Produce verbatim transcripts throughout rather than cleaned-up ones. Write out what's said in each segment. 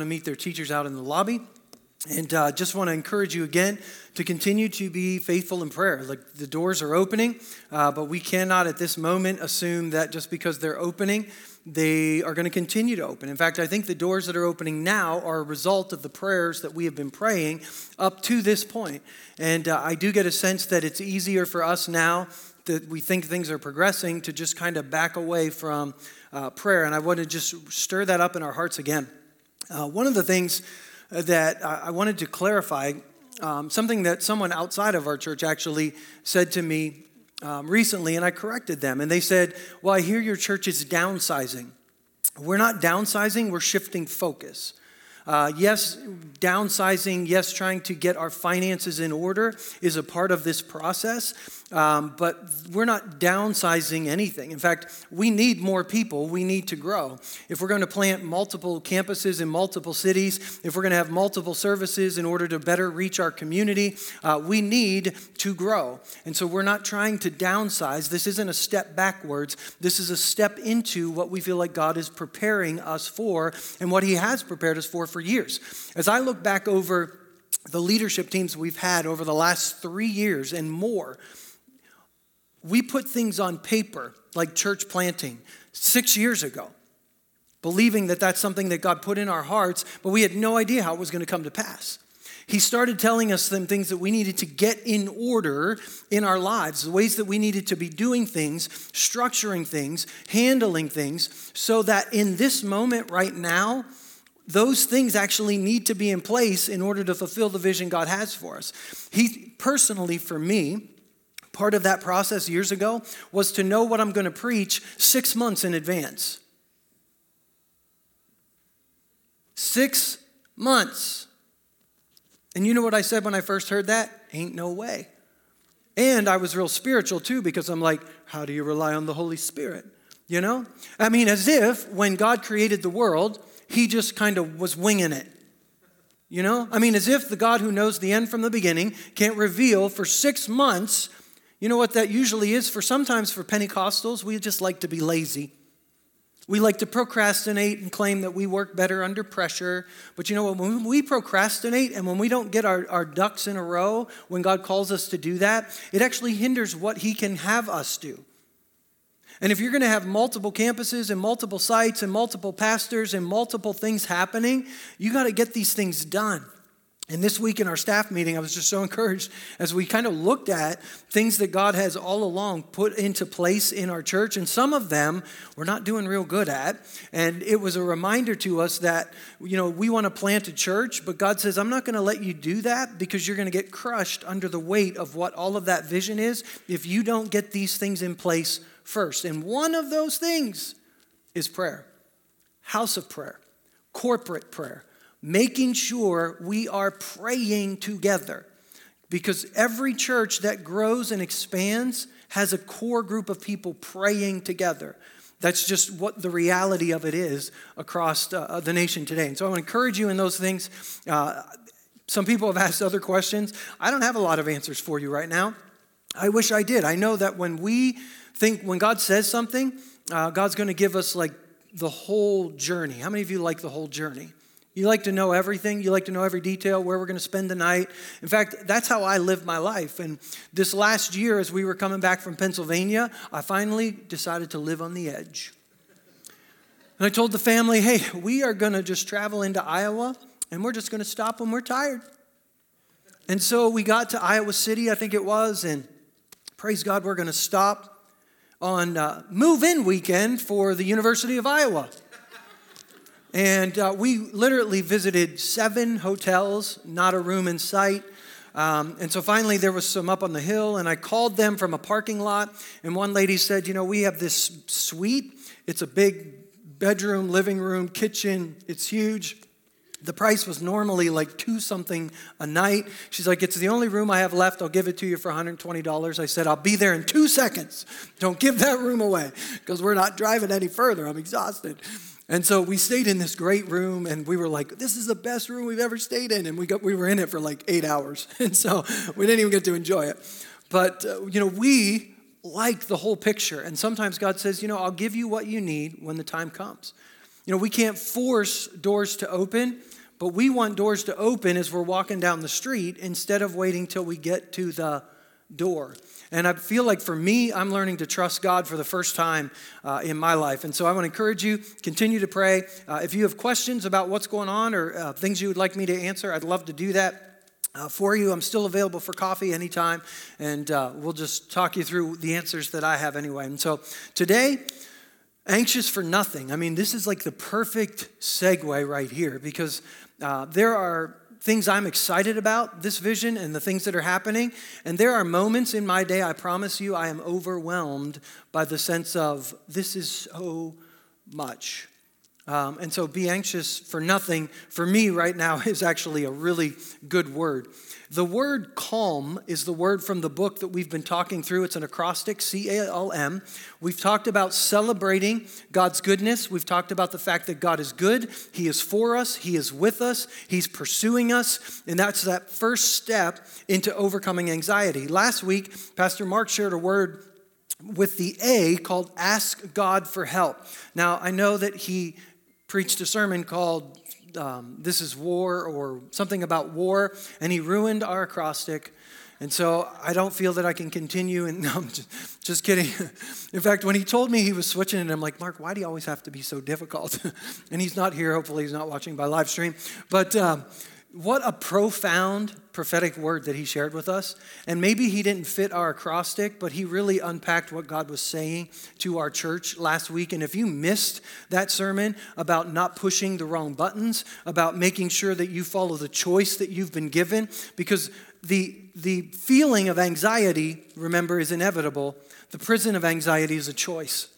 To meet their teachers out in the lobby. And uh, just want to encourage you again to continue to be faithful in prayer. Like, the doors are opening, uh, but we cannot at this moment assume that just because they're opening, they are going to continue to open. In fact, I think the doors that are opening now are a result of the prayers that we have been praying up to this point. And uh, I do get a sense that it's easier for us now that we think things are progressing to just kind of back away from uh, prayer. And I want to just stir that up in our hearts again. Uh, one of the things that I wanted to clarify, um, something that someone outside of our church actually said to me um, recently, and I corrected them. And they said, well, I hear your church is downsizing. We're not downsizing, we're shifting focus. Uh, yes, downsizing, yes, trying to get our finances in order is a part of this process, um, but we're not downsizing anything. In fact, we need more people. We need to grow. If we're going to plant multiple campuses in multiple cities, if we're going to have multiple services in order to better reach our community, uh, we need to grow. And so we're not trying to downsize. This isn't a step backwards. This is a step into what we feel like God is preparing us for and what He has prepared us for for years. As I look back over the leadership teams we've had over the last three years and more, we put things on paper like church planting six years ago, believing that that's something that God put in our hearts, but we had no idea how it was going to come to pass. He started telling us some things that we needed to get in order in our lives, the ways that we needed to be doing things, structuring things, handling things, so that in this moment right now, those things actually need to be in place in order to fulfill the vision God has for us. He personally, for me, part of that process years ago was to know what I'm going to preach six months in advance. Six months. And you know what I said when I first heard that? Ain't no way. And I was real spiritual too, because I'm like, how do you rely on the Holy Spirit? You know? I mean, as if when God created the world, He just kind of was winging it, you know? I mean, as if the God who knows the end from the beginning can't reveal for six months, you know what that usually is for sometimes for Pentecostals? We just like to be lazy. We like to procrastinate and claim that we work better under pressure. But you know what? When we procrastinate and when we don't get our, our ducks in a row, when God calls us to do that, it actually hinders what He can have us do. And if you're going to have multiple campuses and multiple sites and multiple pastors and multiple things happening, you got to get these things done. And this week in our staff meeting, I was just so encouraged as we kind of looked at things that God has all along put into place in our church. And some of them we're not doing real good at. And it was a reminder to us that, you know, we want to plant a church, but God says, I'm not going to let you do that because you're going to get crushed under the weight of what all of that vision is if you don't get these things in place first. And one of those things is prayer, house of prayer, corporate prayer. Making sure we are praying together, because every church that grows and expands has a core group of people praying together. That's just what the reality of it is across uh, the nation today. And so I want to encourage you in those things. Uh, some people have asked other questions. I don't have a lot of answers for you right now. I wish I did. I know that when we think, when God says something, uh, God's going to give us like the whole journey. How many of you like the whole journey? You like to know everything. You like to know every detail, where we're going to spend the night. In fact, that's how I live my life. And this last year, as we were coming back from Pennsylvania, I finally decided to live on the edge. And I told the family, hey, we are going to just travel into Iowa, and we're just going to stop when we're tired. And so we got to Iowa City, I think it was, and praise God, we're going to stop on uh, move-in weekend for the University of Iowa. And uh, we literally visited seven hotels, not a room in sight. Um, and so finally there was some up on the hill, and I called them from a parking lot. And one lady said, you know, we have this suite. It's a big bedroom, living room, kitchen. It's huge. The price was normally like two something a night. She's like, it's the only room I have left. I'll give it to you for one hundred twenty dollars. I said, I'll be there in two seconds. Don't give that room away because we're not driving any further. I'm exhausted. And so we stayed in this great room, and we were like, this is the best room we've ever stayed in. And we got, we were in it for like eight hours. And so we didn't even get to enjoy it. But, uh, you know, we like the whole picture. And sometimes God says, you know, I'll give you what you need when the time comes. You know, we can't force doors to open, but we want doors to open as we're walking down the street instead of waiting till we get to the door. And I feel like for me, I'm learning to trust God for the first time uh, in my life. And so I want to encourage you, continue to pray. Uh, if you have questions about what's going on or uh, things you would like me to answer, I'd love to do that. Uh, for you, I'm still available for coffee anytime, and uh, we'll just talk you through the answers that I have anyway. And so today, anxious for nothing. I mean, this is like the perfect segue right here, because uh, there are things I'm excited about this vision and the things that are happening, and there are moments in my day, I promise you, I am overwhelmed by the sense of this is so much. Um, and so be anxious for nothing, for me right now, is actually a really good word. The word calm is the word from the book that we've been talking through. It's an acrostic, C A L M. We've talked about celebrating God's goodness. We've talked about the fact that God is good. He is for us. He is with us. He's pursuing us. And that's that first step into overcoming anxiety. Last week, Pastor Mark shared a word with the A called ask God for help. Now, I know that he preached a sermon called um, This is War, or something about war, and he ruined our acrostic. And so I don't feel that I can continue, and no, I'm just, just kidding. In fact, when he told me he was switching, and I'm like, Mark, why do you always have to be so difficult? And he's not here. Hopefully he's not watching by live stream. But um, what a profound prophetic word that he shared with us. And maybe he didn't fit our acrostic, but he really unpacked what God was saying to our church last week. And if you missed that sermon about not pushing the wrong buttons, about making sure that you follow the choice that you've been given, because the the feeling of anxiety, remember, is inevitable. The prison of anxiety is a choice.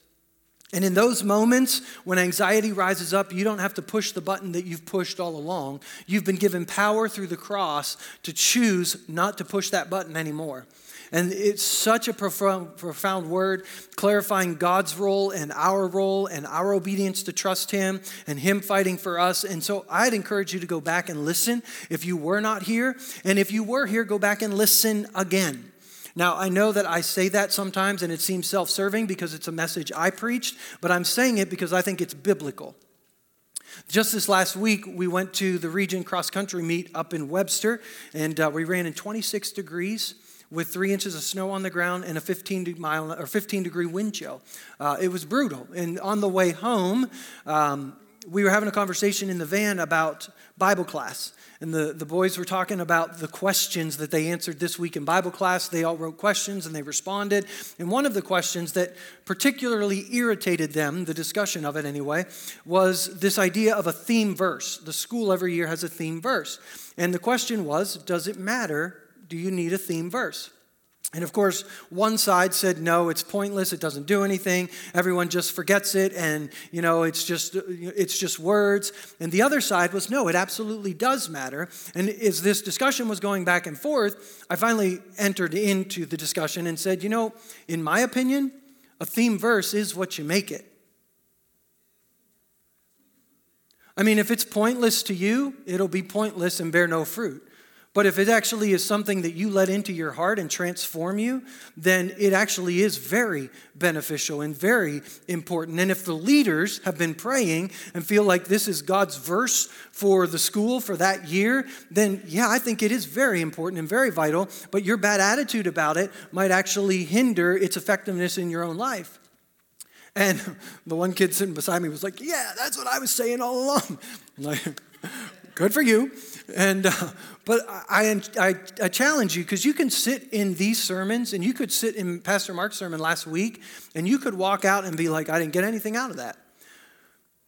And in those moments when anxiety rises up, you don't have to push the button that you've pushed all along. You've been given power through the cross to choose not to push that button anymore. And it's such a profound, profound word, clarifying God's role and our role and our obedience to trust him and him fighting for us. And so I'd encourage you to go back and listen if you were not here. And if you were here, go back and listen again. Now, I know that I say that sometimes and it seems self-serving because it's a message I preached, but I'm saying it because I think it's biblical. Just this last week, we went to the region cross-country meet up in Webster, and uh, we ran in twenty-six degrees with three inches of snow on the ground and a fifteen-degree wind chill. Uh, it was brutal. And on the way home, um, we were having a conversation in the van about Bible class. And the, the boys were talking about the questions that they answered this week in Bible class. They all wrote questions and they responded. And one of the questions that particularly irritated them, the discussion of it anyway, was this idea of a theme verse. The school every year has a theme verse. And the question was, does it matter? Do you need a theme verse? And of course, one side said, no, it's pointless. It doesn't do anything. Everyone just forgets it. And, you know, it's just it's just words. And the other side was, no, it absolutely does matter. And as this discussion was going back and forth, I finally entered into the discussion and said, you know, in my opinion, a theme verse is what you make it. I mean, if it's pointless to you, it'll be pointless and bear no fruit. But if it actually is something that you let into your heart and transform you, then it actually is very beneficial and very important. And if the leaders have been praying and feel like this is God's verse for the school for that year, then yeah, I think it is very important and very vital, but your bad attitude about it might actually hinder its effectiveness in your own life. And the one kid sitting beside me was like, yeah, that's what I was saying all along. I'm like, good for you. And, uh, but I, I, I challenge you, because you can sit in these sermons and you could sit in Pastor Mark's sermon last week and you could walk out and be like, I didn't get anything out of that.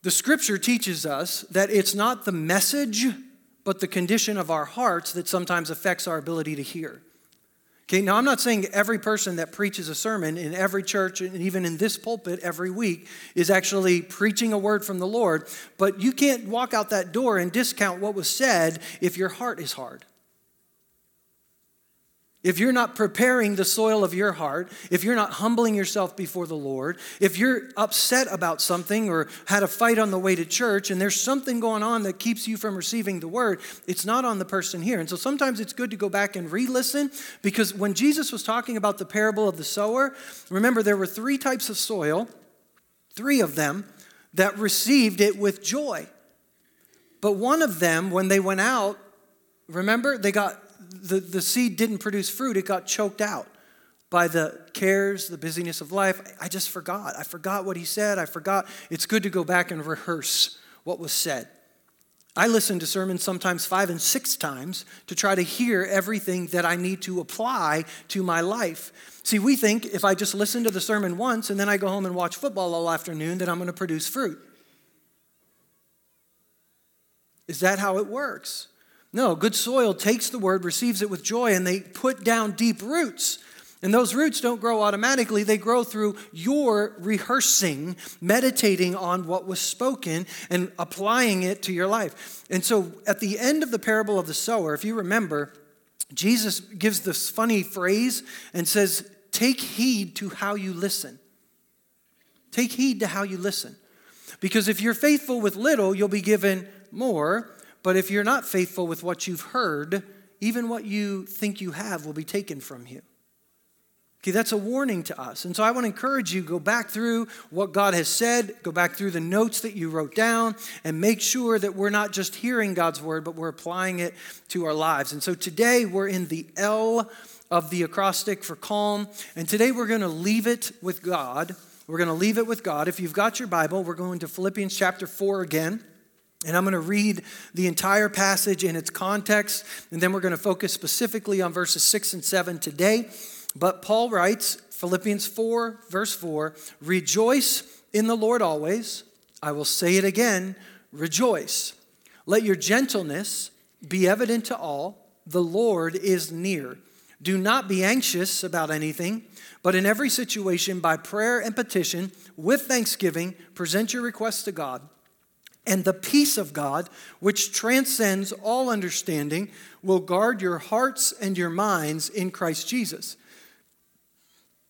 The scripture teaches us that it's not the message, but the condition of our hearts that sometimes affects our ability to hear. Okay, now I'm not saying every person that preaches a sermon in every church and even in this pulpit every week is actually preaching a word from the Lord, but you can't walk out that door and discount what was said if your heart is hard. If you're not preparing the soil of your heart, if you're not humbling yourself before the Lord, if you're upset about something or had a fight on the way to church and there's something going on that keeps you from receiving the word, it's not on the person here. And so sometimes it's good to go back and re-listen, because when Jesus was talking about the parable of the sower, remember there were three types of soil, three of them, that received it with joy. But one of them, when they went out, remember, they got the, the seed didn't produce fruit. It got choked out by the cares, the busyness of life. I just forgot. I forgot what he said. I forgot. It's good to go back and rehearse what was said. I listen to sermons sometimes five and six times to try to hear everything that I need to apply to my life. See, we think if I just listen to the sermon once and then I go home and watch football all afternoon, that I'm going to produce fruit. Is that how it works? No, good soil takes the word, receives it with joy, and they put down deep roots. And those roots don't grow automatically. They grow through your rehearsing, meditating on what was spoken, and applying it to your life. And so at the end of the parable of the sower, if you remember, Jesus gives this funny phrase and says, take heed to how you listen. Take heed to how you listen. Because if you're faithful with little, you'll be given more. But if you're not faithful with what you've heard, even what you think you have will be taken from you. Okay, that's a warning to us. And so I want to encourage you, go back through what God has said, go back through the notes that you wrote down, and make sure that we're not just hearing God's word, but we're applying it to our lives. And so today we're in the L of the acrostic for calm. And today we're going to leave it with God. We're going to leave it with God. If you've got your Bible, we're going to Philippians chapter four again. And I'm going to read the entire passage in its context, and then we're going to focus specifically on verses six and seven today. But Paul writes, Philippians four, verse four, rejoice in the Lord always. I will say it again, rejoice. Let your gentleness be evident to all. The Lord is near. Do not be anxious about anything, but in every situation, by prayer and petition, with thanksgiving, present your requests to God. And the peace of God, which transcends all understanding, will guard your hearts and your minds in Christ Jesus.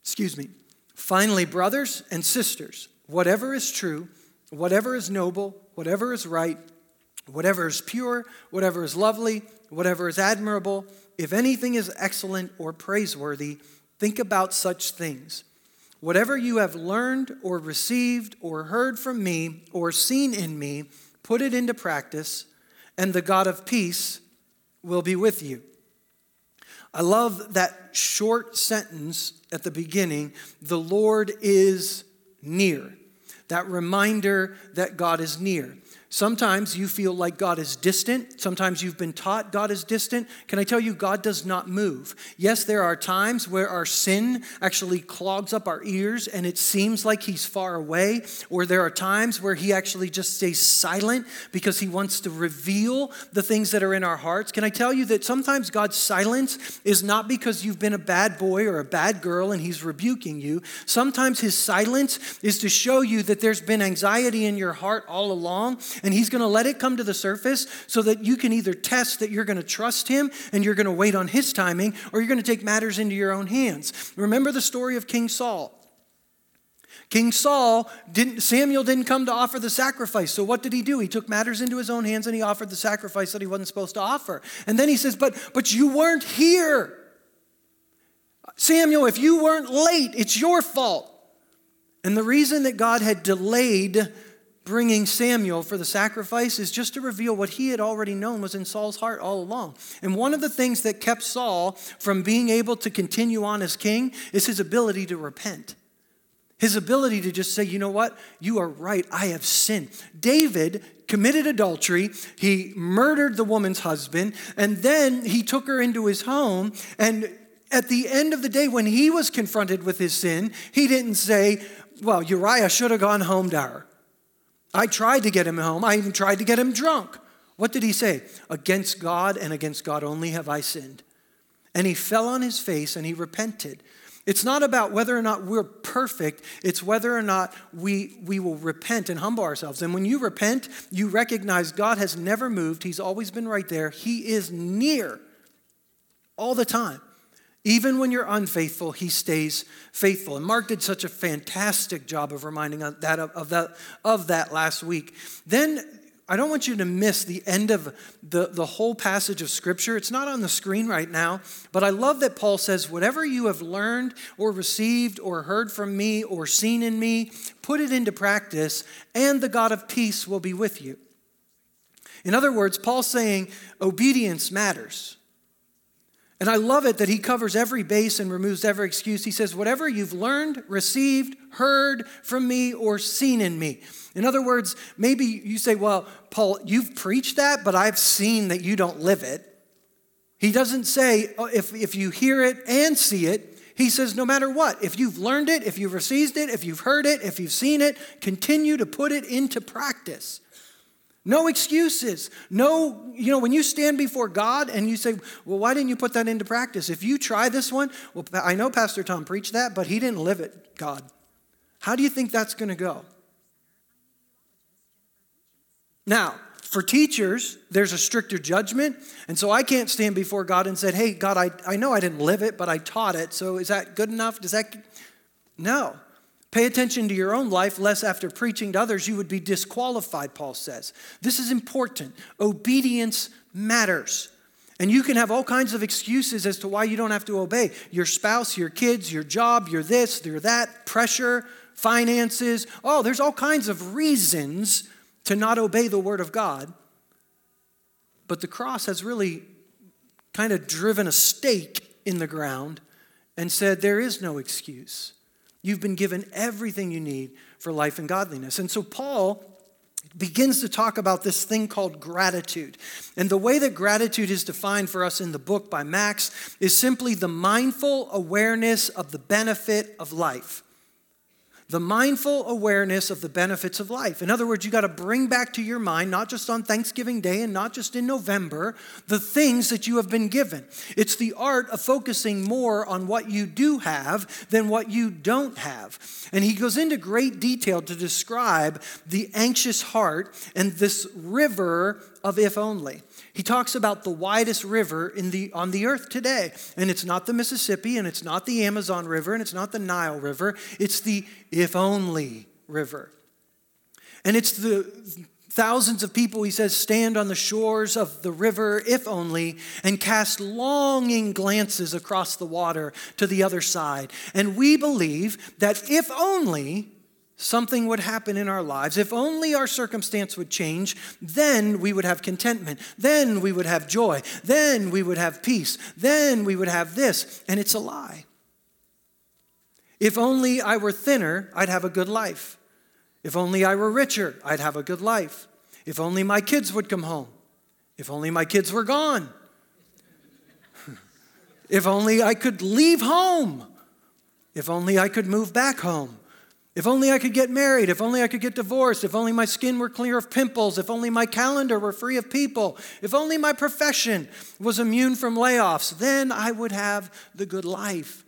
Excuse me. Finally, brothers and sisters, whatever is true, whatever is noble, whatever is right, whatever is pure, whatever is lovely, whatever is admirable, if anything is excellent or praiseworthy, think about such things. Whatever you have learned or received or heard from me or seen in me, put it into practice, and the God of peace will be with you. I love that short sentence at the beginning, the Lord is near. That reminder that God is near. Sometimes you feel like God is distant. Sometimes you've been taught God is distant. Can I tell you, God does not move. Yes, there are times where our sin actually clogs up our ears and it seems like he's far away, or there are times where he actually just stays silent because he wants to reveal the things that are in our hearts. Can I tell you that sometimes God's silence is not because you've been a bad boy or a bad girl and he's rebuking you. Sometimes his silence is to show you that there's been anxiety in your heart all along, and he's going to let it come to the surface so that you can either test that you're going to trust him and you're going to wait on his timing, or you're going to take matters into your own hands. Remember the story of King Saul. King Saul, didn't, Samuel didn't come to offer the sacrifice. So what did he do? He took matters into his own hands and he offered the sacrifice that he wasn't supposed to offer. And then he says, but, but you weren't here. Samuel, if you weren't late, it's your fault. And the reason that God had delayed bringing Samuel for the sacrifice is just to reveal what he had already known was in Saul's heart all along. And one of the things that kept Saul from being able to continue on as king is his ability to repent. His ability to just say, you know what? You are right. I have sinned. David committed adultery. He murdered the woman's husband. And then he took her into his home. And at the end of the day, when he was confronted with his sin, he didn't say, well, Uriah should have gone home to her. I tried to get him home. I even tried to get him drunk. What did he say? Against God and against God only have I sinned. And he fell on his face and he repented. It's not about whether or not we're perfect. It's whether or not we, we will repent and humble ourselves. And when you repent, you recognize God has never moved. He's always been right there. He is near all the time. Even when you're unfaithful, he stays faithful. And Mark did such a fantastic job of reminding us that of, of that of that last week. Then I don't want you to miss the end of the, the whole passage of Scripture. It's not on the screen right now, but I love that Paul says, whatever you have learned or received or heard from me or seen in me, put it into practice, and the God of peace will be with you. In other words, Paul's saying obedience matters. And I love it that he covers every base and removes every excuse. He says, whatever you've learned, received, heard from me, or seen in me. In other words, maybe you say, well, Paul, you've preached that, but I've seen that you don't live it. He doesn't say, oh, if, if you hear it and see it. He says, no matter what, if you've learned it, if you've received it, if you've heard it, if you've seen it, continue to put it into practice. No excuses. No, you know, when you stand before God and you say, well, why didn't you put that into practice? If you try this one, well, I know Pastor Tom preached that, but he didn't live it, God. How do you think that's going to go? Now, for teachers, there's a stricter judgment. And so I can't stand before God and say, hey, God, I, I know I didn't live it, but I taught it. So is that good enough? Does that? No. Pay attention to your own life, lest after preaching to others you would be disqualified, Paul says. This is important. Obedience matters. And you can have all kinds of excuses as to why you don't have to obey. Your spouse, your kids, your job, your this, your that, pressure, finances. Oh, there's all kinds of reasons to not obey the word of God. But the cross has really kind of driven a stake in the ground and said there is no excuse. You've been given everything you need for life and godliness. And so Paul begins to talk about this thing called gratitude. And the way that gratitude is defined for us in the book by Max is simply the mindful awareness of the benefit of life. The mindful awareness of the benefits of life. In other words, you got to bring back to your mind, not just on Thanksgiving Day and not just in November, the things that you have been given. It's the art of focusing more on what you do have than what you don't have. And he goes into great detail to describe the anxious heart and this river of if only. He talks about the widest river in the, on the earth today. And it's not the Mississippi, and it's not the Amazon River, and it's not the Nile River. It's the if only river. And it's the thousands of people, he says, stand on the shores of the river, if only, and cast longing glances across the water to the other side. And we believe that if only something would happen in our lives, if only our circumstance would change, then we would have contentment, then we would have joy, then we would have peace, then we would have this, and it's a lie. If only I were thinner, I'd have a good life. If only I were richer, I'd have a good life. If only my kids would come home. If only my kids were gone. If only I could leave home. If only I could move back home. If only I could get married, if only I could get divorced, if only my skin were clear of pimples, if only my calendar were free of people, if only my profession was immune from layoffs, then I would have the good life.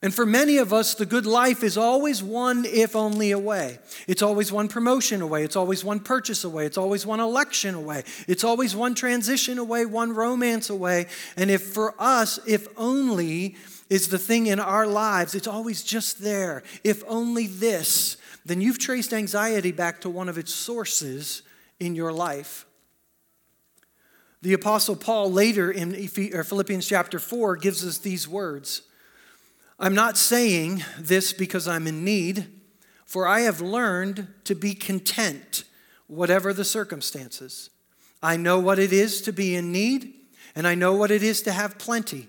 And for many of us, the good life is always one if only away. It's always one promotion away. It's always one purchase away. It's always one election away. It's always one transition away, one romance away. And if for us, if only is the thing in our lives, it's always just there. If only this, then you've traced anxiety back to one of its sources in your life. The Apostle Paul later in Philippians chapter four gives us these words. I'm not saying this because I'm in need, for I have learned to be content, whatever the circumstances. I know what it is to be in need, and I know what it is to have plenty.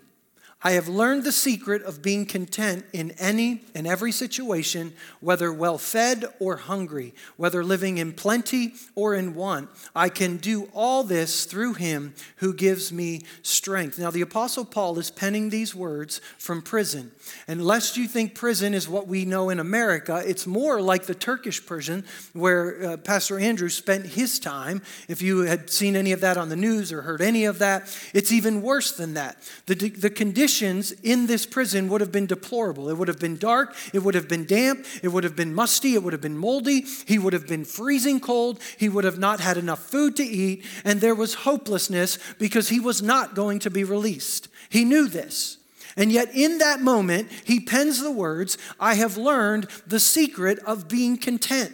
I have learned the secret of being content in any and every situation, whether well-fed or hungry, whether living in plenty or in want. I can do all this through him who gives me strength. Now, the Apostle Paul is penning these words from prison. And lest you think prison is what we know in America, it's more like the Turkish prison where uh, Pastor Andrew spent his time. If you had seen any of that on the news or heard any of that, it's even worse than that. The, the condition in this prison would have been deplorable. It would have been dark. It would have been damp. It would have been musty. It would have been moldy. He would have been freezing cold. He would have not had enough food to eat. And there was hopelessness because he was not going to be released. He knew this. And yet in that moment, he pens the words, I have learned the secret of being content.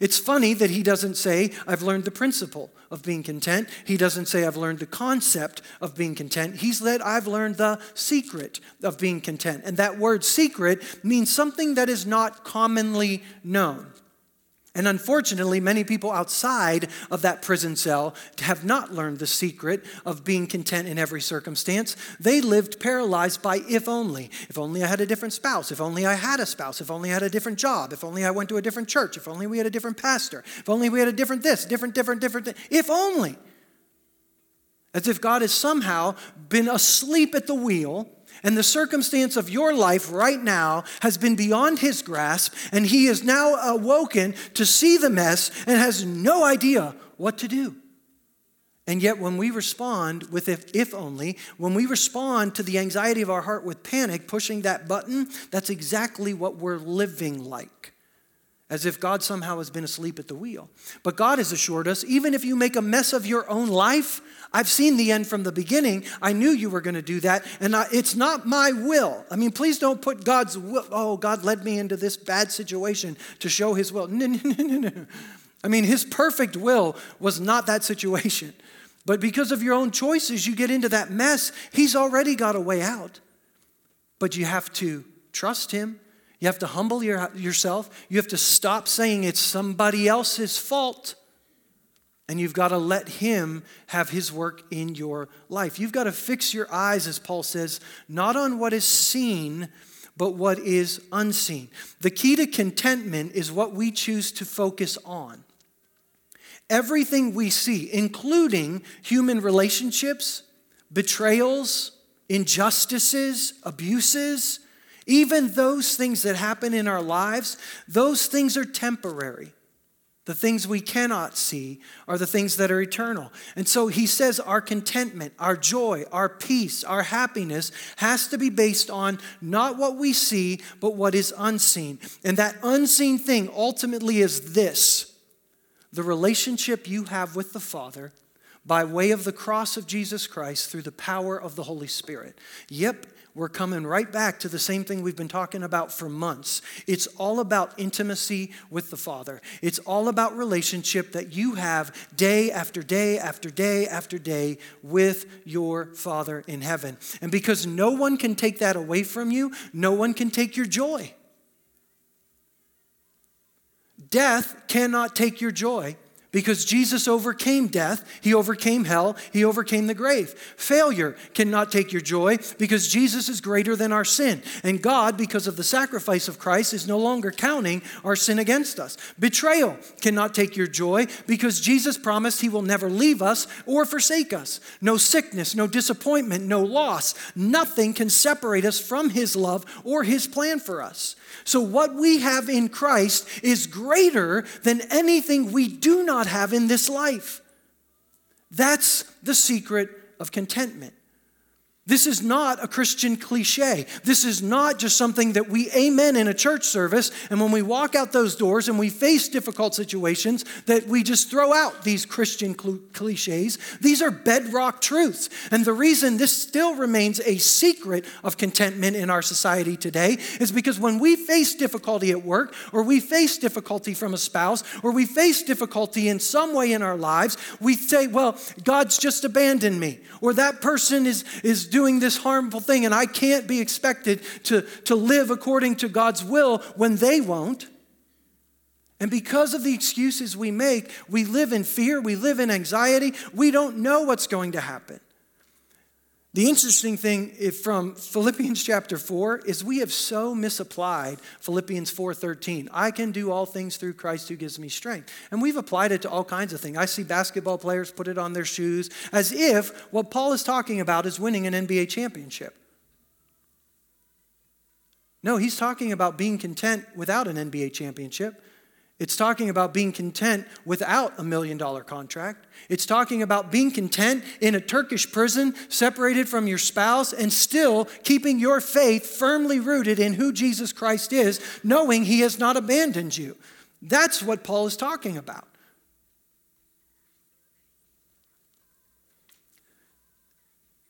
It's funny that he doesn't say, I've learned the principle of being content. He doesn't say, I've learned the concept of being content. He's said, I've learned the secret of being content. And that word secret means something that is not commonly known. And unfortunately, many people outside of that prison cell have not learned the secret of being content in every circumstance. They lived paralyzed by if only. If only I had a different spouse. If only I had a spouse. If only I had a different job. If only I went to a different church. If only we had a different pastor. If only we had a different this, different, different, different. Th- if only. As if God has somehow been asleep at the wheel, and the circumstance of your life right now has been beyond his grasp, and he is now awoken to see the mess and has no idea what to do. And yet when we respond with if, if only, when we respond to the anxiety of our heart with panic, pushing that button, that's exactly what we're living like. As if God somehow has been asleep at the wheel. But God has assured us, even if you make a mess of your own life, I've seen the end from the beginning. I knew you were going to do that, and I, it's not my will. I mean, please don't put God's will, oh, God led me into this bad situation to show his will. No, no, no, no, no. I mean, his perfect will was not that situation. But because of your own choices, you get into that mess. He's already got a way out. But you have to trust him. You have to humble your, yourself. You have to stop saying it's somebody else's fault. And you've got to let him have his work in your life. You've got to fix your eyes, as Paul says, not on what is seen, but what is unseen. The key to contentment is what we choose to focus on. Everything we see, including human relationships, betrayals, injustices, abuses, even those things that happen in our lives, those things are temporary. The things we cannot see are the things that are eternal. And so he says our contentment, our joy, our peace, our happiness has to be based on not what we see, but what is unseen. And that unseen thing ultimately is this: the relationship you have with the Father by way of the cross of Jesus Christ through the power of the Holy Spirit. Yep. We're coming right back to the same thing we've been talking about for months. It's all about intimacy with the Father. It's all about relationship that you have day after day after day after day with your Father in heaven. And because no one can take that away from you, no one can take your joy. Death cannot take your joy. Because Jesus overcame death, he overcame hell, he overcame the grave. Failure cannot take your joy because Jesus is greater than our sin. And God, because of the sacrifice of Christ, is no longer counting our sin against us. Betrayal cannot take your joy because Jesus promised he will never leave us or forsake us. No sickness, no disappointment, no loss. Nothing can separate us from his love or his plan for us. So what we have in Christ is greater than anything we do not have in this life. That's the secret of contentment. This is not a Christian cliche. This is not just something that we amen in a church service, and when we walk out those doors and we face difficult situations, that we just throw out these Christian cl- cliches. These are bedrock truths. And the reason this still remains a secret of contentment in our society today is because when we face difficulty at work, or we face difficulty from a spouse, or we face difficulty in some way in our lives, we say, well, God's just abandoned me, or that person is is doing this harmful thing, and I can't be expected to, to live according to God's will when they won't. And because of the excuses we make, we live in fear, we live in anxiety, we don't know what's going to happen. The interesting thing from Philippians chapter four is we have so misapplied Philippians four thirteen. I can do all things through Christ who gives me strength. And we've applied it to all kinds of things. I see basketball players put it on their shoes as if what Paul is talking about is winning an N B A championship. No, he's talking about being content without an N B A championship. It's talking about being content without a million-dollar contract. It's talking about being content in a Turkish prison, separated from your spouse, and still keeping your faith firmly rooted in who Jesus Christ is, knowing he has not abandoned you. That's what Paul is talking about.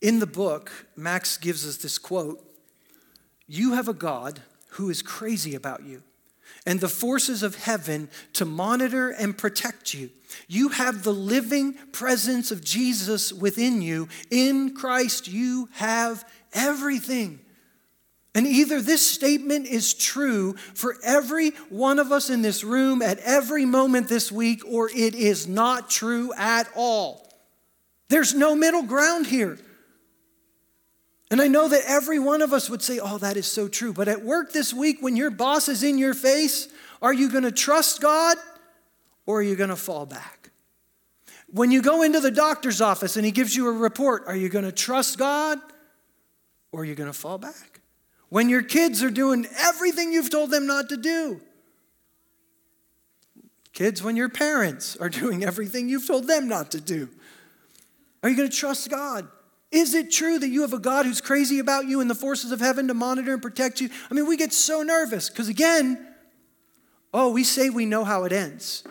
In the book, Max gives us this quote: "You have a God who is crazy about you. and the forces of heaven to monitor and protect you. You have the living presence of Jesus within you. In Christ, you have everything. And either this statement is true for every one of us in this room at every moment this week, or it is not true at all. There's no middle ground here. And I know that every one of us would say, oh, that is so true. But at work this week, when your boss is in your face, are you going to trust God or are you going to fall back? When you go into the doctor's office and he gives you a report, are you going to trust God or are you going to fall back? When your kids are doing everything you've told them not to do. Kids, when your parents are doing everything you've told them not to do. Are you going to trust God? Is it true that you have a God who's crazy about you and the forces of heaven to monitor and protect you? I mean, we get so nervous because, again, oh, we say we know how it ends. In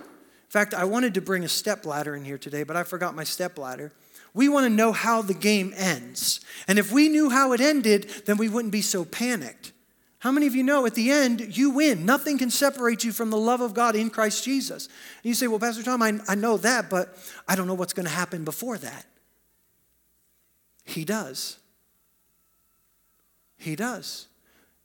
fact, I wanted to bring a stepladder in here today, but I forgot my stepladder. We want to know how the game ends. And if we knew how it ended, then we wouldn't be so panicked. How many of you know at the end, you win. Nothing can separate you from the love of God in Christ Jesus. And you say, well, Pastor Tom, I, I know that, but I don't know what's going to happen before that. He does. He does.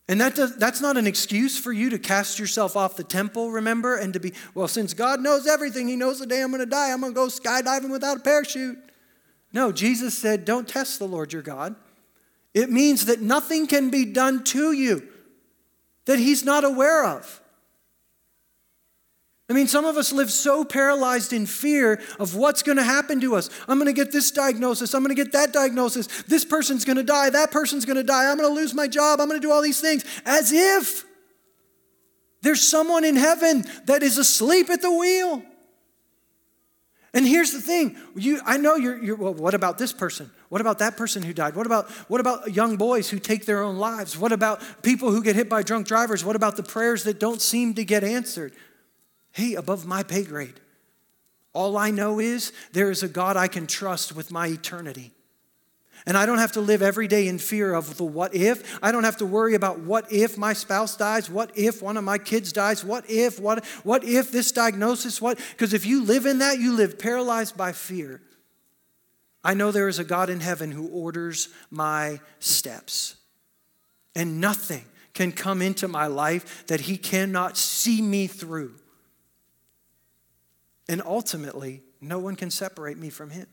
And that does, that's not an excuse for you to cast yourself off the temple, remember, and to be, well, since God knows everything, he knows the day I'm going to die, I'm going to go skydiving without a parachute. No, Jesus said, don't test the Lord your God. It means that nothing can be done to you that he's not aware of. I mean, some of us live so paralyzed in fear of what's going to happen to us. I'm going to get this diagnosis. I'm going to get that diagnosis. This person's going to die. That person's going to die. I'm going to lose my job. I'm going to do all these things. As if there's someone in heaven that is asleep at the wheel. And here's the thing. You, I know you're, you're, well, what about this person? What about that person who died? What about, what about young boys who take their own lives? What about people who get hit by drunk drivers? What about the prayers that don't seem to get answered? Hey, above my pay grade. All I know is there is a God I can trust with my eternity. And I don't have to live every day in fear of the what if. I don't have to worry about what if my spouse dies, what if one of my kids dies, what if, what, what if this diagnosis, what? Because if you live in that, you live paralyzed by fear. I know there is a God in heaven who orders my steps. And nothing can come into my life that he cannot see me through. And ultimately, no one can separate me from him.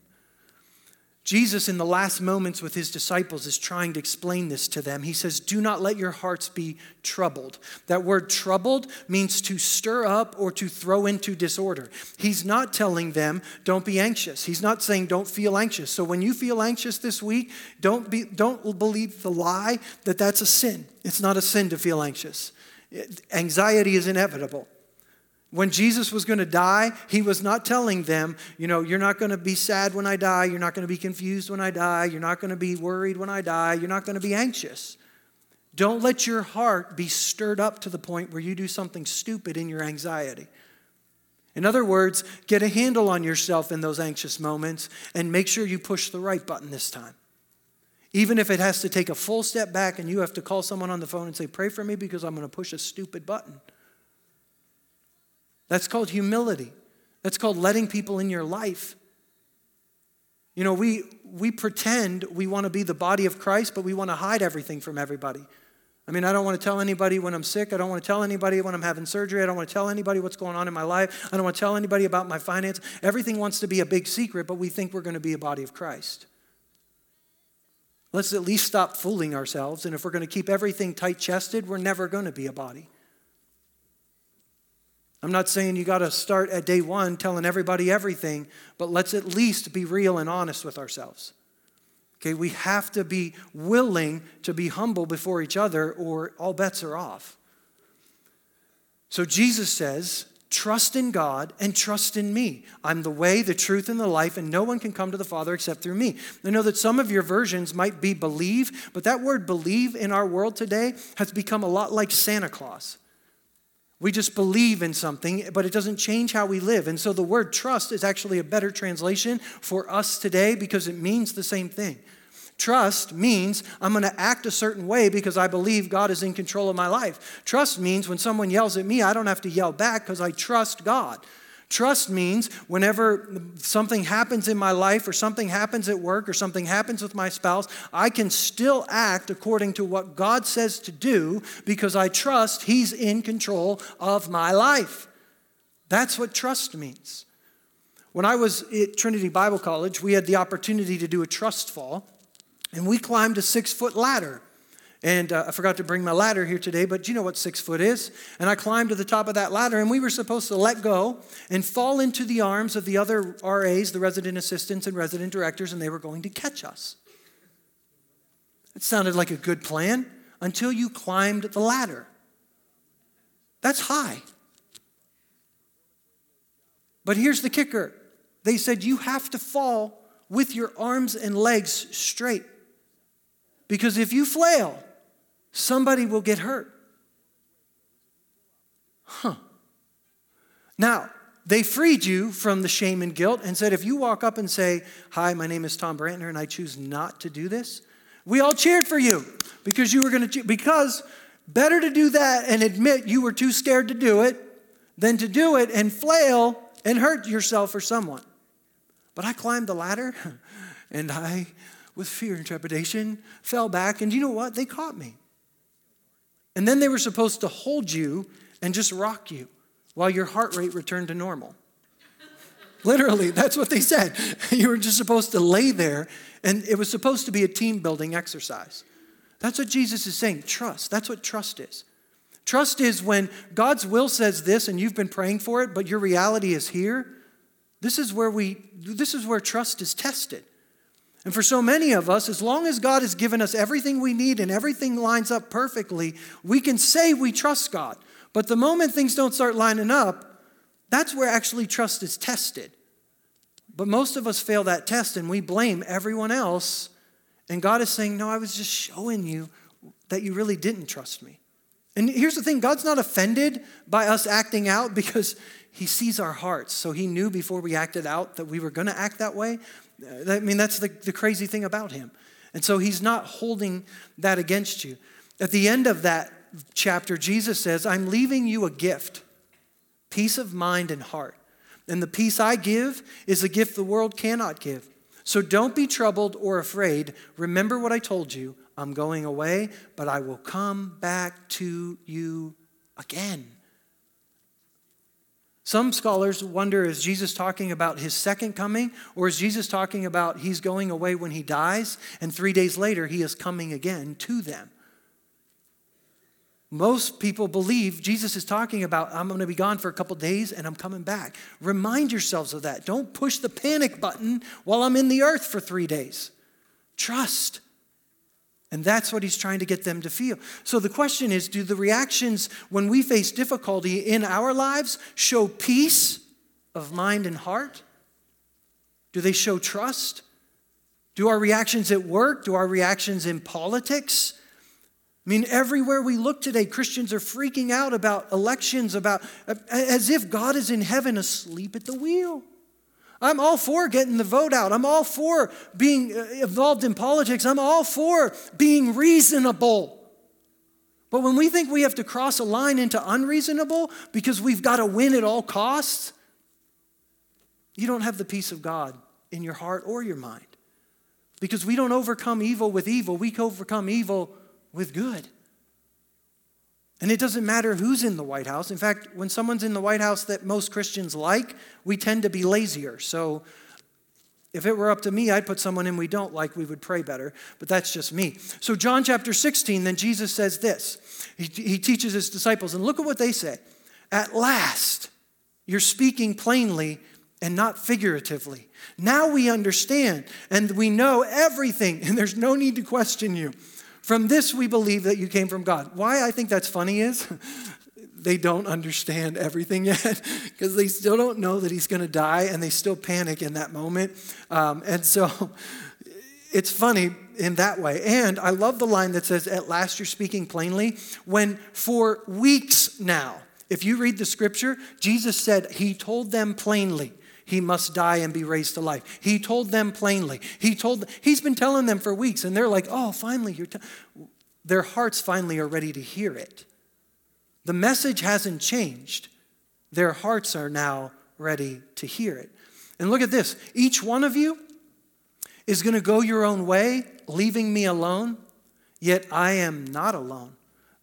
Jesus, in the last moments with his disciples, is trying to explain this to them. He says, do not let your hearts be troubled. That word troubled means to stir up or to throw into disorder. He's not telling them, don't be anxious. He's not saying, don't feel anxious. So when you feel anxious this week, don't be, don't believe the lie that that's a sin. It's not a sin to feel anxious. Anxiety is inevitable. When Jesus was going to die, he was not telling them, you know, you're not going to be sad when I die. You're not going to be confused when I die. You're not going to be worried when I die. You're not going to be anxious. Don't let your heart be stirred up to the point where you do something stupid in your anxiety. In other words, get a handle on yourself in those anxious moments and make sure you push the right button this time. Even if it has to take a full step back and you have to call someone on the phone and say, pray for me because I'm going to push a stupid button. That's called humility. That's called letting people in your life. You know, we we pretend we want to be the body of Christ, but we want to hide everything from everybody. I mean, I don't want to tell anybody when I'm sick. I don't want to tell anybody when I'm having surgery. I don't want to tell anybody what's going on in my life. I don't want to tell anybody about my finance. Everything wants to be a big secret, but we think we're going to be a body of Christ. Let's at least stop fooling ourselves. And if we're going to keep everything tight-chested, we're never going to be a body. I'm not saying you got to start at day one telling everybody everything, but let's at least be real and honest with ourselves. Okay, we have to be willing to be humble before each other or all bets are off. So Jesus says, trust in God and trust in me. I'm the way, the truth, and the life, and no one can come to the Father except through me. I know that some of your versions might be believe, but that word believe in our world today has become a lot like Santa Claus. We just believe in something, but it doesn't change how we live. And so the word trust is actually a better translation for us today because it means the same thing. Trust means I'm going to act a certain way because I believe God is in control of my life. Trust means when someone yells at me, I don't have to yell back because I trust God. Trust means whenever something happens in my life or something happens at work or something happens with my spouse, I can still act according to what God says to do because I trust He's in control of my life. That's what trust means. When I was at Trinity Bible College, we had the opportunity to do a trust fall, and we climbed a six-foot ladder. And uh, I forgot to bring my ladder here today, but you know what six foot is. And I climbed to the top of that ladder, and we were supposed to let go and fall into the arms of the other R As, the resident assistants and resident directors, and they were going to catch us. It sounded like a good plan until you climbed the ladder. That's high. But here's the kicker. They said you have to fall with your arms and legs straight, because if you flail, somebody will get hurt. Huh. Now, they freed you from the shame and guilt and said, if you walk up and say, hi, my name is Tom Brantner and I choose not to do this, we all cheered for you because you were going to, because better to do that and admit you were too scared to do it than to do it and flail and hurt yourself or someone. But I climbed the ladder and I, with fear and trepidation, fell back. And you know what? They caught me. And then they were supposed to hold you and just rock you while your heart rate returned to normal. Literally, that's what they said. You were just supposed to lay there, and it was supposed to be a team-building exercise. That's what Jesus is saying, trust. That's what trust is. Trust is when God's will says this, and you've been praying for it, but your reality is here. This is where we, this is where trust is tested. And for so many of us, as long as God has given us everything we need and everything lines up perfectly, we can say we trust God. But the moment things don't start lining up, that's where actually trust is tested. But most of us fail that test and we blame everyone else. And God is saying, no, I was just showing you that you really didn't trust me. And here's the thing, God's not offended by us acting out because He sees our hearts. So He knew before we acted out that we were going to act that way. I mean, that's the, the crazy thing about Him. And so He's not holding that against you. At the end of that chapter, Jesus says, I'm leaving you a gift, peace of mind and heart. And the peace I give is a gift the world cannot give. So don't be troubled or afraid. Remember what I told you. I'm going away, but I will come back to you again. Some scholars wonder, is Jesus talking about His second coming, or is Jesus talking about He's going away when He dies, and three days later He is coming again to them? Most people believe Jesus is talking about, I'm going to be gone for a couple days and I'm coming back. Remind yourselves of that. Don't push the panic button while I'm in the earth for three days. Trust. And that's what He's trying to get them to feel. So the question is, do the reactions when we face difficulty in our lives show peace of mind and heart? Do they show trust? Do our reactions at work? Do our reactions in politics? I mean, everywhere we look today, Christians are freaking out about elections, about as if God is in heaven asleep at the wheel. I'm all for getting the vote out. I'm all for being involved in politics. I'm all for being reasonable. But when we think we have to cross a line into unreasonable because we've got to win at all costs, you don't have the peace of God in your heart or your mind. Because we don't overcome evil with evil. We overcome evil with good. And it doesn't matter who's in the White House. In fact, when someone's in the White House that most Christians like, we tend to be lazier. So if it were up to me, I'd put someone in we don't like, we would pray better. But that's just me. So John chapter sixteen, then Jesus says this. He, he teaches His disciples, and look at what they say. At last, you're speaking plainly and not figuratively. Now we understand and we know everything, and there's no need to question you. From this we believe that you came from God. Why I think that's funny is they don't understand everything yet because they still don't know that He's going to die, and they still panic in that moment. Um, and so it's funny in that way. And I love the line that says, at last you're speaking plainly, when for weeks now, if you read the scripture, Jesus said He told them plainly. he must die and be raised to life. He told them plainly. He told, he's been telling them for weeks, and they're like, oh, finally, you're t-. Their hearts finally are ready to hear it. The message hasn't changed. Their hearts are now ready to hear it. And look at this. Each one of you is going to go your own way, leaving me alone, yet I am not alone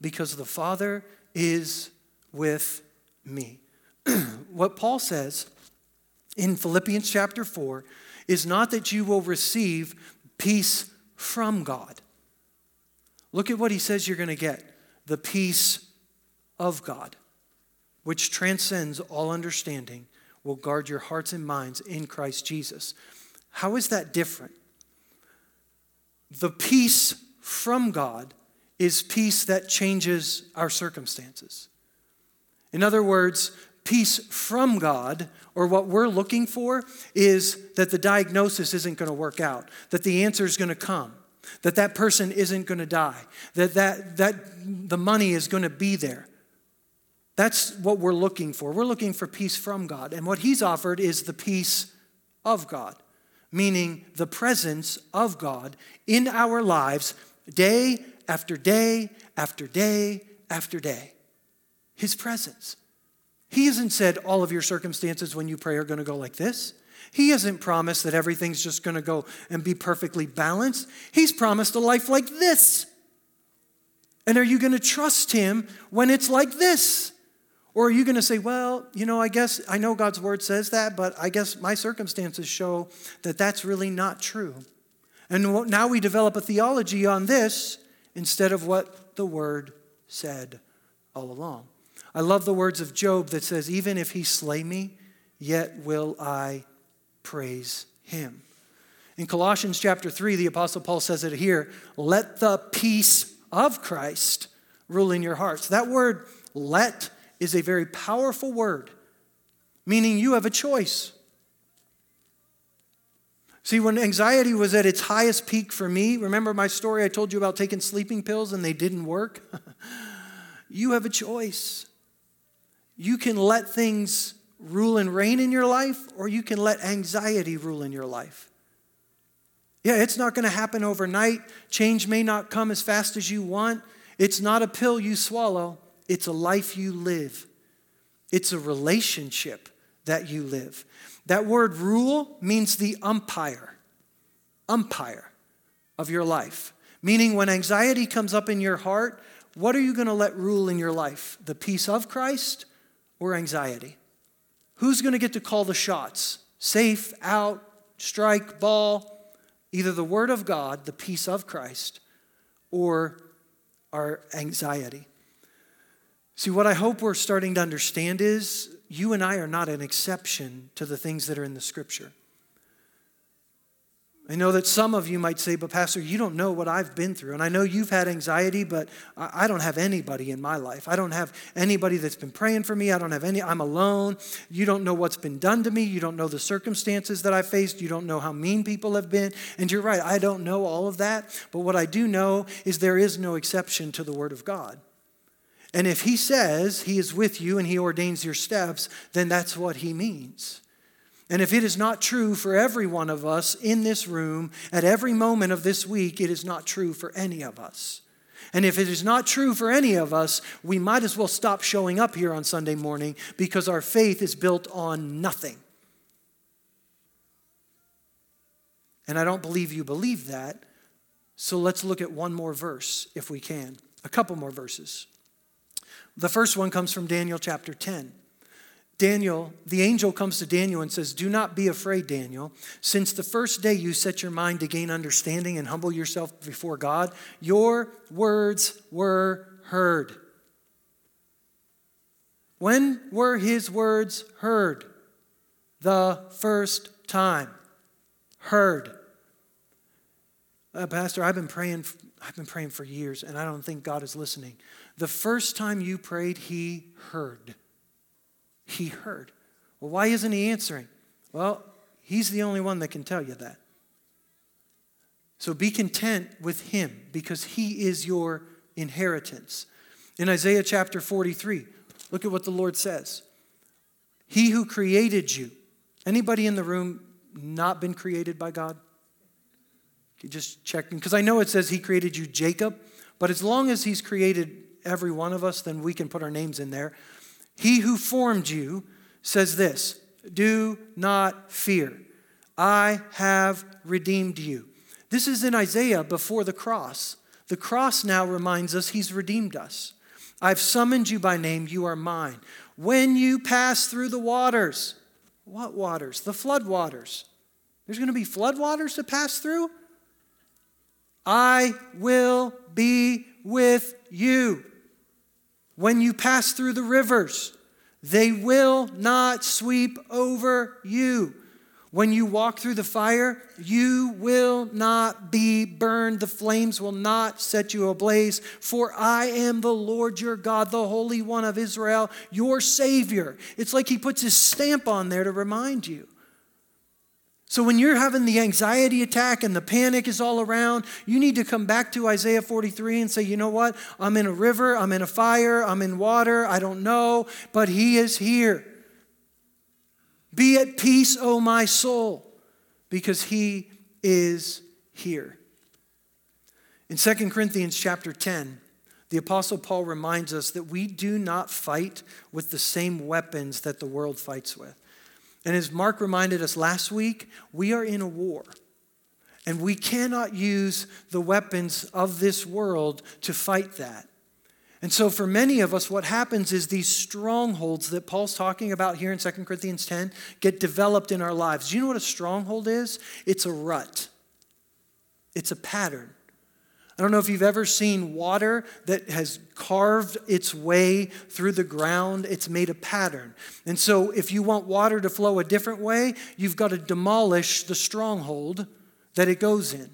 because the Father is with me. What Paul says in Philippians chapter four is not that you will receive peace from God. Look at what he says you're going to get. The peace of God, which transcends all understanding, will guard your hearts and minds in Christ Jesus. How is that different? The peace from God is peace that changes our circumstances. In other words, peace from God, or what we're looking for, is that the diagnosis isn't going to work out, that the answer is going to come, that that person isn't going to die, that, that, that the money is going to be there. That's what we're looking for. We're looking for peace from God. And what he's offered is the peace of God, meaning the presence of God in our lives day after day after day after day. His presence. He hasn't said all of your circumstances when you pray are going to go like this. He hasn't promised that everything's just going to go and be perfectly balanced. He's promised a life like this. And are you going to trust him when it's like this? Or are you going to say, well, you know, I guess I know God's word says that, but I guess my circumstances show that that's really not true. And now we develop a theology on this instead of what the word said all along. I love the words of Job that says, even if he slay me, yet will I praise him. In Colossians chapter three, the Apostle Paul says it here, let the peace of Christ rule in your hearts. That word let is a very powerful word, meaning you have a choice. See, when anxiety was at its highest peak for me, remember my story I told you about taking sleeping pills and they didn't work? You have a choice. You can let things rule and reign in your life, or you can let anxiety rule in your life. Yeah, it's not going to happen overnight. Change may not come as fast as you want. It's not a pill you swallow. It's a life you live. It's a relationship that you live. That word rule means the umpire, umpire of your life. Meaning when anxiety comes up in your heart, what are you going to let rule in your life? The peace of Christ or anxiety? Who's going to get to call the shots? Safe, out, strike, ball. Either the word of God, the peace of Christ, or our anxiety. See, what I hope we're starting to understand is you and I are not an exception to the things that are in the scripture. I know that some of you might say, but Pastor, you don't know what I've been through. And I know you've had anxiety, but I don't have anybody in my life. I don't have anybody that's been praying for me. I don't have any, I'm alone. You don't know what's been done to me. You don't know the circumstances that I faced. You don't know how mean people have been. And you're right, I don't know all of that. But what I do know is there is no exception to the word of God. And if he says he is with you and he ordains your steps, then that's what he means. And if it is not true for every one of us in this room, at every moment of this week, it is not true for any of us. And if it is not true for any of us, we might as well stop showing up here on Sunday morning because our faith is built on nothing. And I don't believe you believe that, so let's look at one more verse if we can. A couple more verses. The first one comes from Daniel chapter ten. Daniel, the angel comes to Daniel and says, do not be afraid, Daniel. Since the first day you set your mind to gain understanding and humble yourself before God, your words were heard. When were his words heard? The first time. Heard. Uh, Pastor, I've been praying, I've been praying for years, and I don't think God is listening. The first time you prayed, he heard. He heard. Well, why isn't he answering? Well, he's the only one that can tell you that. So be content with him because he is your inheritance. In Isaiah chapter forty-three, look at what the Lord says. He who created you, Anybody in the room not been created by God? You just check, because I know it says he created you, Jacob, but as long as he's created every one of us, then we can put our names in there. He who formed you says this, do not fear. I have redeemed you. This is in Isaiah before the cross. The cross now reminds us he's redeemed us. I've summoned you by name, you are mine. When you pass through the waters, what waters? The flood waters. There's going to be flood waters to pass through? I will be with you. When you pass through the rivers, they will not sweep over you. When you walk through the fire, you will not be burned. The flames will not set you ablaze. For I am the Lord your God, the Holy One of Israel, your Savior. It's like he puts his stamp on there to remind you. So when you're having the anxiety attack and the panic is all around, you need to come back to Isaiah forty-three and say, you know what? I'm in a river, I'm in a fire, I'm in water, I don't know, but he is here. Be at peace, O my soul, because he is here. In Second Corinthians chapter ten, the Apostle Paul reminds us that we do not fight with the same weapons that the world fights with. And as Mark reminded us last week, we are in a war. And we cannot use the weapons of this world to fight that. And so for many of us, what happens is these strongholds that Paul's talking about here in Second Corinthians ten get developed in our lives. Do you know what a stronghold is? It's a rut. It's a pattern. I don't know if you've ever seen water that has carved its way through the ground. It's made a pattern. And so if you want water to flow a different way, you've got to demolish the stronghold that it goes in.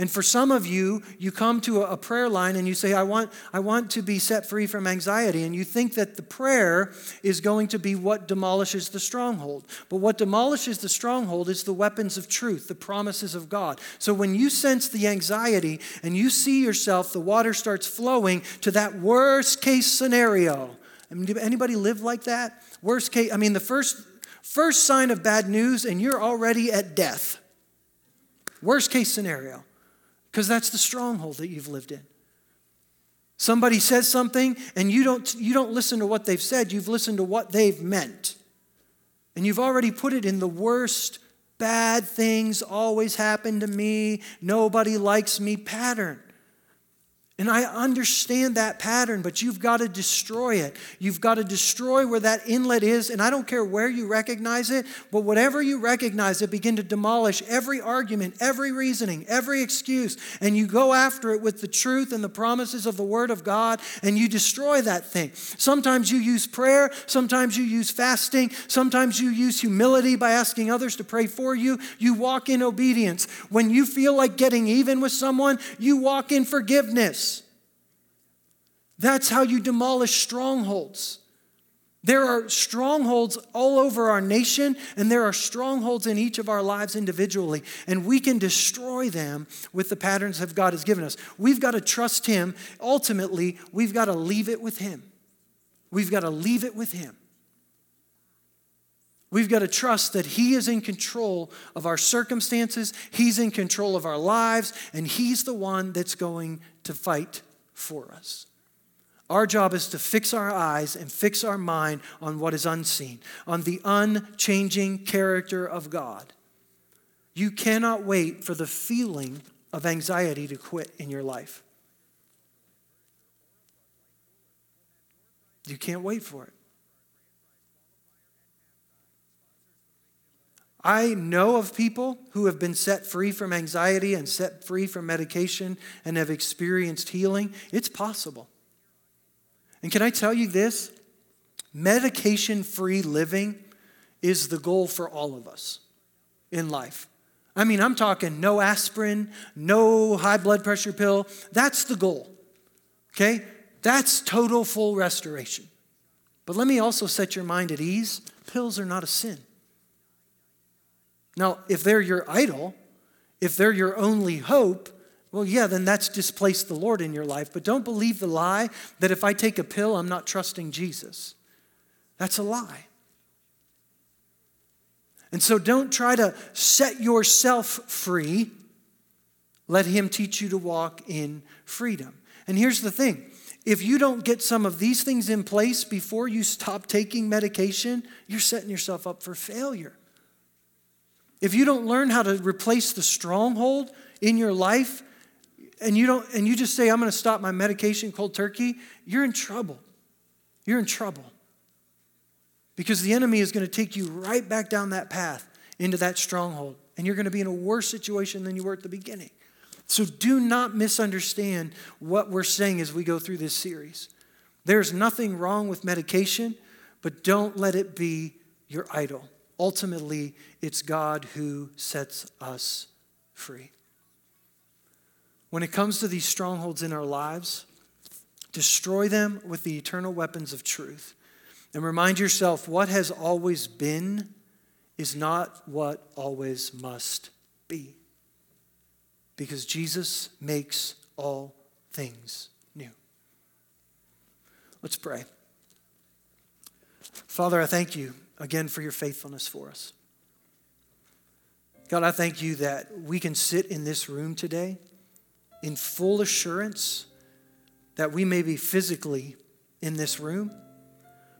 And for some of you, you come to a prayer line and you say, I want, I want to be set free from anxiety. And you think that the prayer is going to be what demolishes the stronghold. But what demolishes the stronghold is the weapons of truth, the promises of God. So when you sense the anxiety and you see yourself, the water starts flowing to that worst case scenario. I mean, did anybody live like that? Worst case, I mean, the first, first sign of bad news and you're already at death. Worst case scenario. Because that's the stronghold that you've lived in. Somebody says something and you don't, you don't listen to what they've said. You've listened to what they've meant. And you've already put it in the worst, bad things always happen to me, nobody likes me pattern. And I understand that pattern, but you've got to destroy it. You've got to destroy where that inlet is, and I don't care where you recognize it, but whatever you recognize it, begin to demolish every argument, every reasoning, every excuse, and you go after it with the truth and the promises of the Word of God, and you destroy that thing. Sometimes you use prayer. Sometimes you use fasting. Sometimes you use humility by asking others to pray for you. You walk in obedience. When you feel like getting even with someone, you walk in forgiveness. That's how you demolish strongholds. There are strongholds all over our nation, and there are strongholds in each of our lives individually, and we can destroy them with the patterns that God has given us. We've got to trust him. Ultimately, we've got to leave it with him. We've got to leave it with him. We've got to trust that he is in control of our circumstances, he's in control of our lives, and he's the one that's going to fight for us. Our job is to fix our eyes and fix our mind on what is unseen, on the unchanging character of God. You cannot wait for the feeling of anxiety to quit in your life. You can't wait for it. I know of people who have been set free from anxiety and set free from medication and have experienced healing. It's possible. And can I tell you this? Medication-free living is the goal for all of us in life. I mean, I'm talking no aspirin, no high blood pressure pill. That's the goal, okay? That's total full restoration. But let me also set your mind at ease. Pills are not a sin. Now, if they're your idol, if they're your only hope, well, yeah, then that's displaced the Lord in your life. But don't believe the lie that if I take a pill, I'm not trusting Jesus. That's a lie. And so don't try to set yourself free. Let him teach you to walk in freedom. And here's the thing. If you don't get some of these things in place before you stop taking medication, you're setting yourself up for failure. If you don't learn how to replace the stronghold in your life, and you don't, and you just say, I'm going to stop my medication cold turkey, you're in trouble. You're in trouble. Because the enemy is going to take you right back down that path into that stronghold. And you're going to be in a worse situation than you were at the beginning. So do not misunderstand what we're saying as we go through this series. There's nothing wrong with medication, but don't let it be your idol. Ultimately, it's God who sets us free. When it comes to these strongholds in our lives, destroy them with the eternal weapons of truth. And remind yourself, what has always been is not what always must be. Because Jesus makes all things new. Let's pray. Father, I thank you again for your faithfulness for us. God, I thank you that we can sit in this room today in full assurance that we may be physically in this room,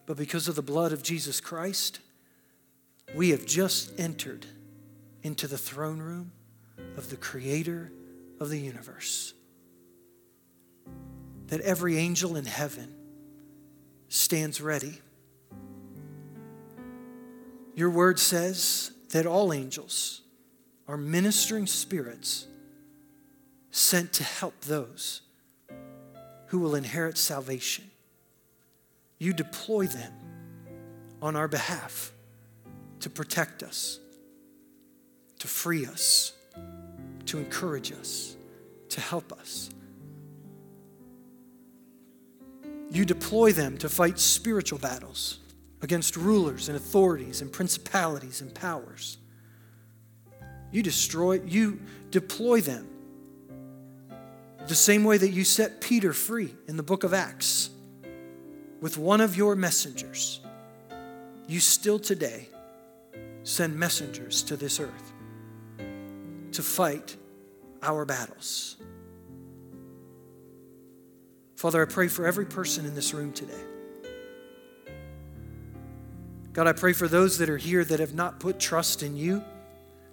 but because of the blood of Jesus Christ, we have just entered into the throne room of the Creator of the universe. That every angel in heaven stands ready. Your word says that all angels are ministering spirits sent to help those who will inherit salvation. You deploy them on our behalf to protect us, to free us, to encourage us, to help us. You deploy them to fight spiritual battles against rulers and authorities and principalities and powers. You destroy, you deploy them the same way that you set Peter free in the book of Acts with one of your messengers. You still today send messengers to this earth to fight our battles. Father, I pray for every person in this room today. God, I pray for those that are here that have not put trust in you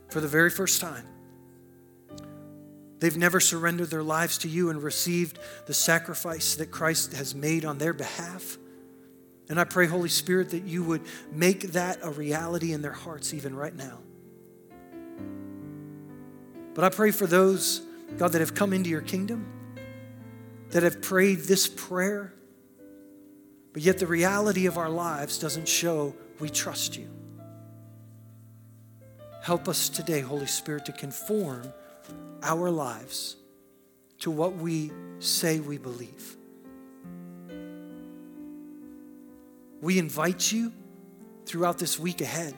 for the very first time. They've never surrendered their lives to you and received the sacrifice that Christ has made on their behalf. And I pray, Holy Spirit, that you would make that a reality in their hearts even right now. But I pray for those, God, that have come into your kingdom, that have prayed this prayer, but yet the reality of our lives doesn't show we trust you. Help us today, Holy Spirit, to conform our lives to what we say we believe. We invite you throughout this week ahead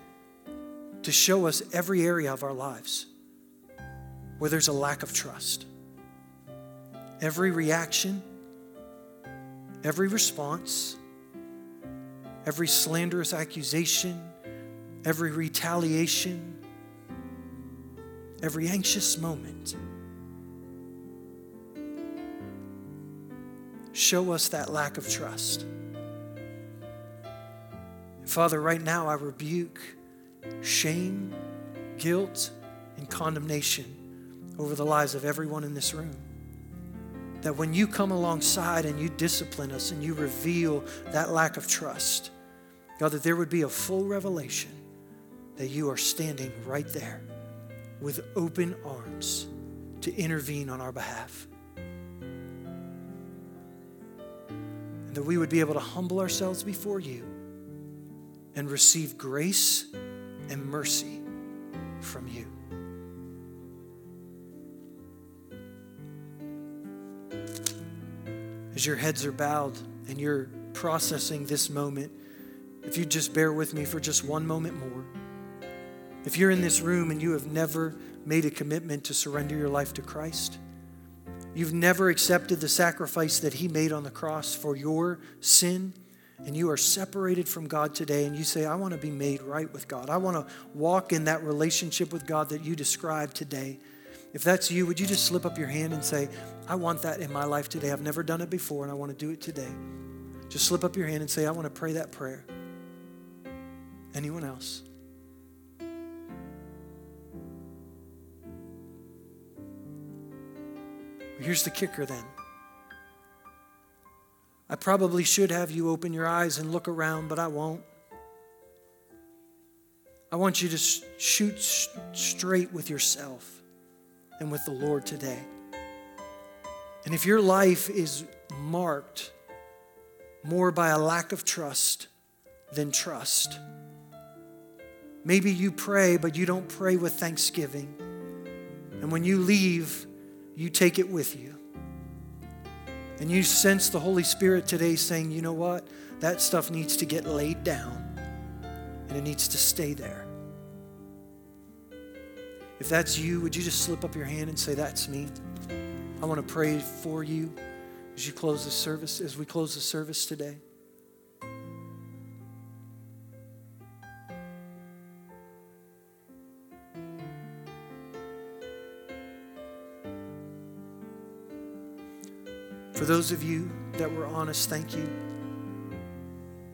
to show us every area of our lives where there's a lack of trust. Every reaction, every response, every slanderous accusation, every retaliation, every anxious moment. Show us that lack of trust. Father, right now I rebuke shame, guilt, and condemnation over the lives of everyone in this room. That when you come alongside and you discipline us and you reveal that lack of trust, God, that there would be a full revelation that you are standing right there with open arms to intervene on our behalf. And that we would be able to humble ourselves before you and receive grace and mercy from you. As your heads are bowed and you're processing this moment, if you just bear with me for just one moment more. If you're in this room and you have never made a commitment to surrender your life to Christ, you've never accepted the sacrifice that he made on the cross for your sin and you are separated from God today and you say, I want to be made right with God. I want to walk in that relationship with God that you described today. If that's you, would you just slip up your hand and say, I want that in my life today. I've never done it before and I want to do it today. Just slip up your hand and say, I want to pray that prayer. Anyone else? Here's the kicker then. I probably should have you open your eyes and look around, but I won't. I want you to sh- shoot sh- straight with yourself and with the Lord today. And if your life is marked more by a lack of trust than trust, maybe you pray, but you don't pray with thanksgiving. And when you leave, you take it with you. And you sense the Holy Spirit today saying, you know what? That stuff needs to get laid down and it needs to stay there. If that's you, would you just slip up your hand and say, that's me. I want to pray for you as you close the service, as we close the service today. For those of you that were honest, thank you.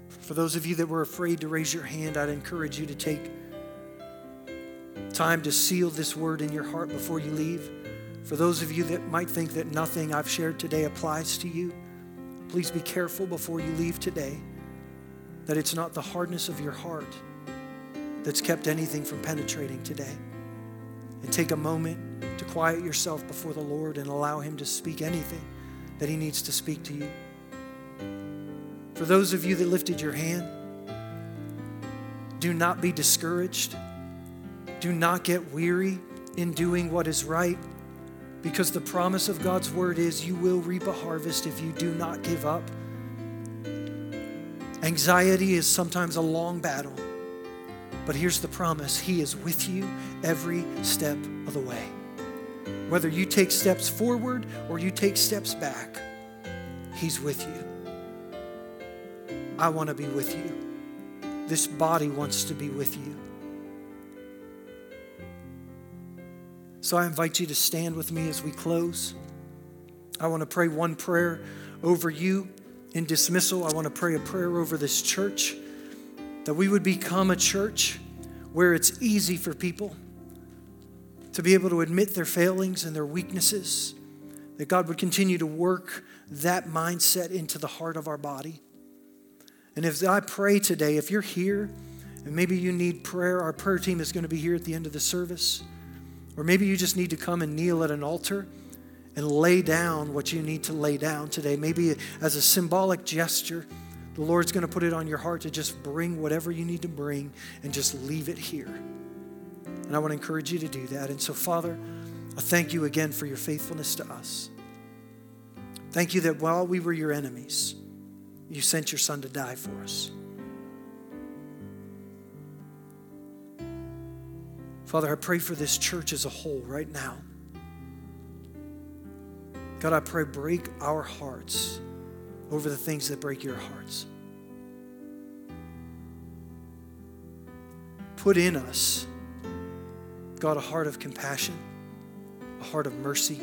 For those of you that were afraid to raise your hand, I'd encourage you to take time to seal this word in your heart before you leave. For those of you that might think that nothing I've shared today applies to you, please be careful before you leave today that it's not the hardness of your heart that's kept anything from penetrating today. And take a moment to quiet yourself before the Lord and allow Him to speak anything that He needs to speak to you. For those of you that lifted your hand, do not be discouraged. Do not get weary in doing what is right, because the promise of God's word is you will reap a harvest if you do not give up. Anxiety is sometimes a long battle, but here's the promise. He is with you every step of the way. Whether you take steps forward or you take steps back, He's with you. I want to be with you. This body wants to be with you. So I invite you to stand with me as we close. I want to pray one prayer over you in dismissal. I want to pray a prayer over this church, that we would become a church where it's easy for people to be able to admit their failings and their weaknesses, that God would continue to work that mindset into the heart of our body. And if I pray today, if you're here and maybe you need prayer, our prayer team is going to be here at the end of the service. Or maybe you just need to come and kneel at an altar and lay down what you need to lay down today. Maybe as a symbolic gesture, the Lord's going to put it on your heart to just bring whatever you need to bring and just leave it here. And I want to encourage you to do that. And so, Father, I thank you again for your faithfulness to us. Thank you that while we were your enemies, you sent your Son to die for us. Father, I pray for this church as a whole right now. God, I pray, break our hearts over the things that break your hearts. Put in us, God, a heart of compassion, a heart of mercy,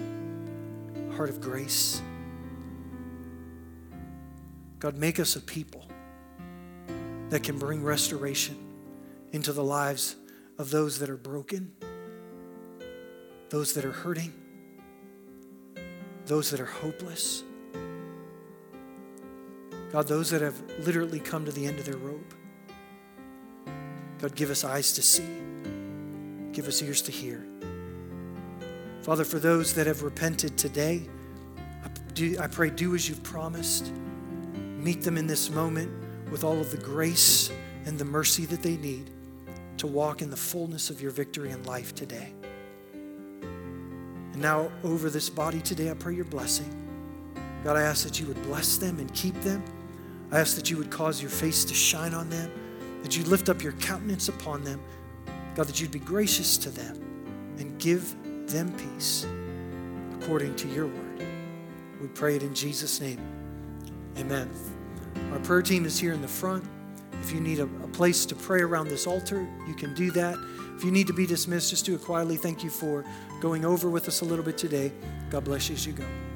a heart of grace. God, make us a people that can bring restoration into the lives of those that are broken, those that are hurting, those that are hopeless. God, those that have literally come to the end of their rope. God, give us eyes to see. Give us ears to hear. Father, for those that have repented today, I, do, I pray, do as you've promised. Meet them in this moment with all of the grace and the mercy that they need to walk in the fullness of your victory in life today. And now over this body today, I pray your blessing. God, I ask that you would bless them and keep them. I ask that you would cause your face to shine on them, that you lift up your countenance upon them. God, that you'd be gracious to them and give them peace according to your word. We pray it in Jesus' name. Amen. Our prayer team is here in the front. If you need a, a place to pray around this altar, you can do that. If you need to be dismissed, just do it quietly. Thank you for going over with us a little bit today. God bless you as you go.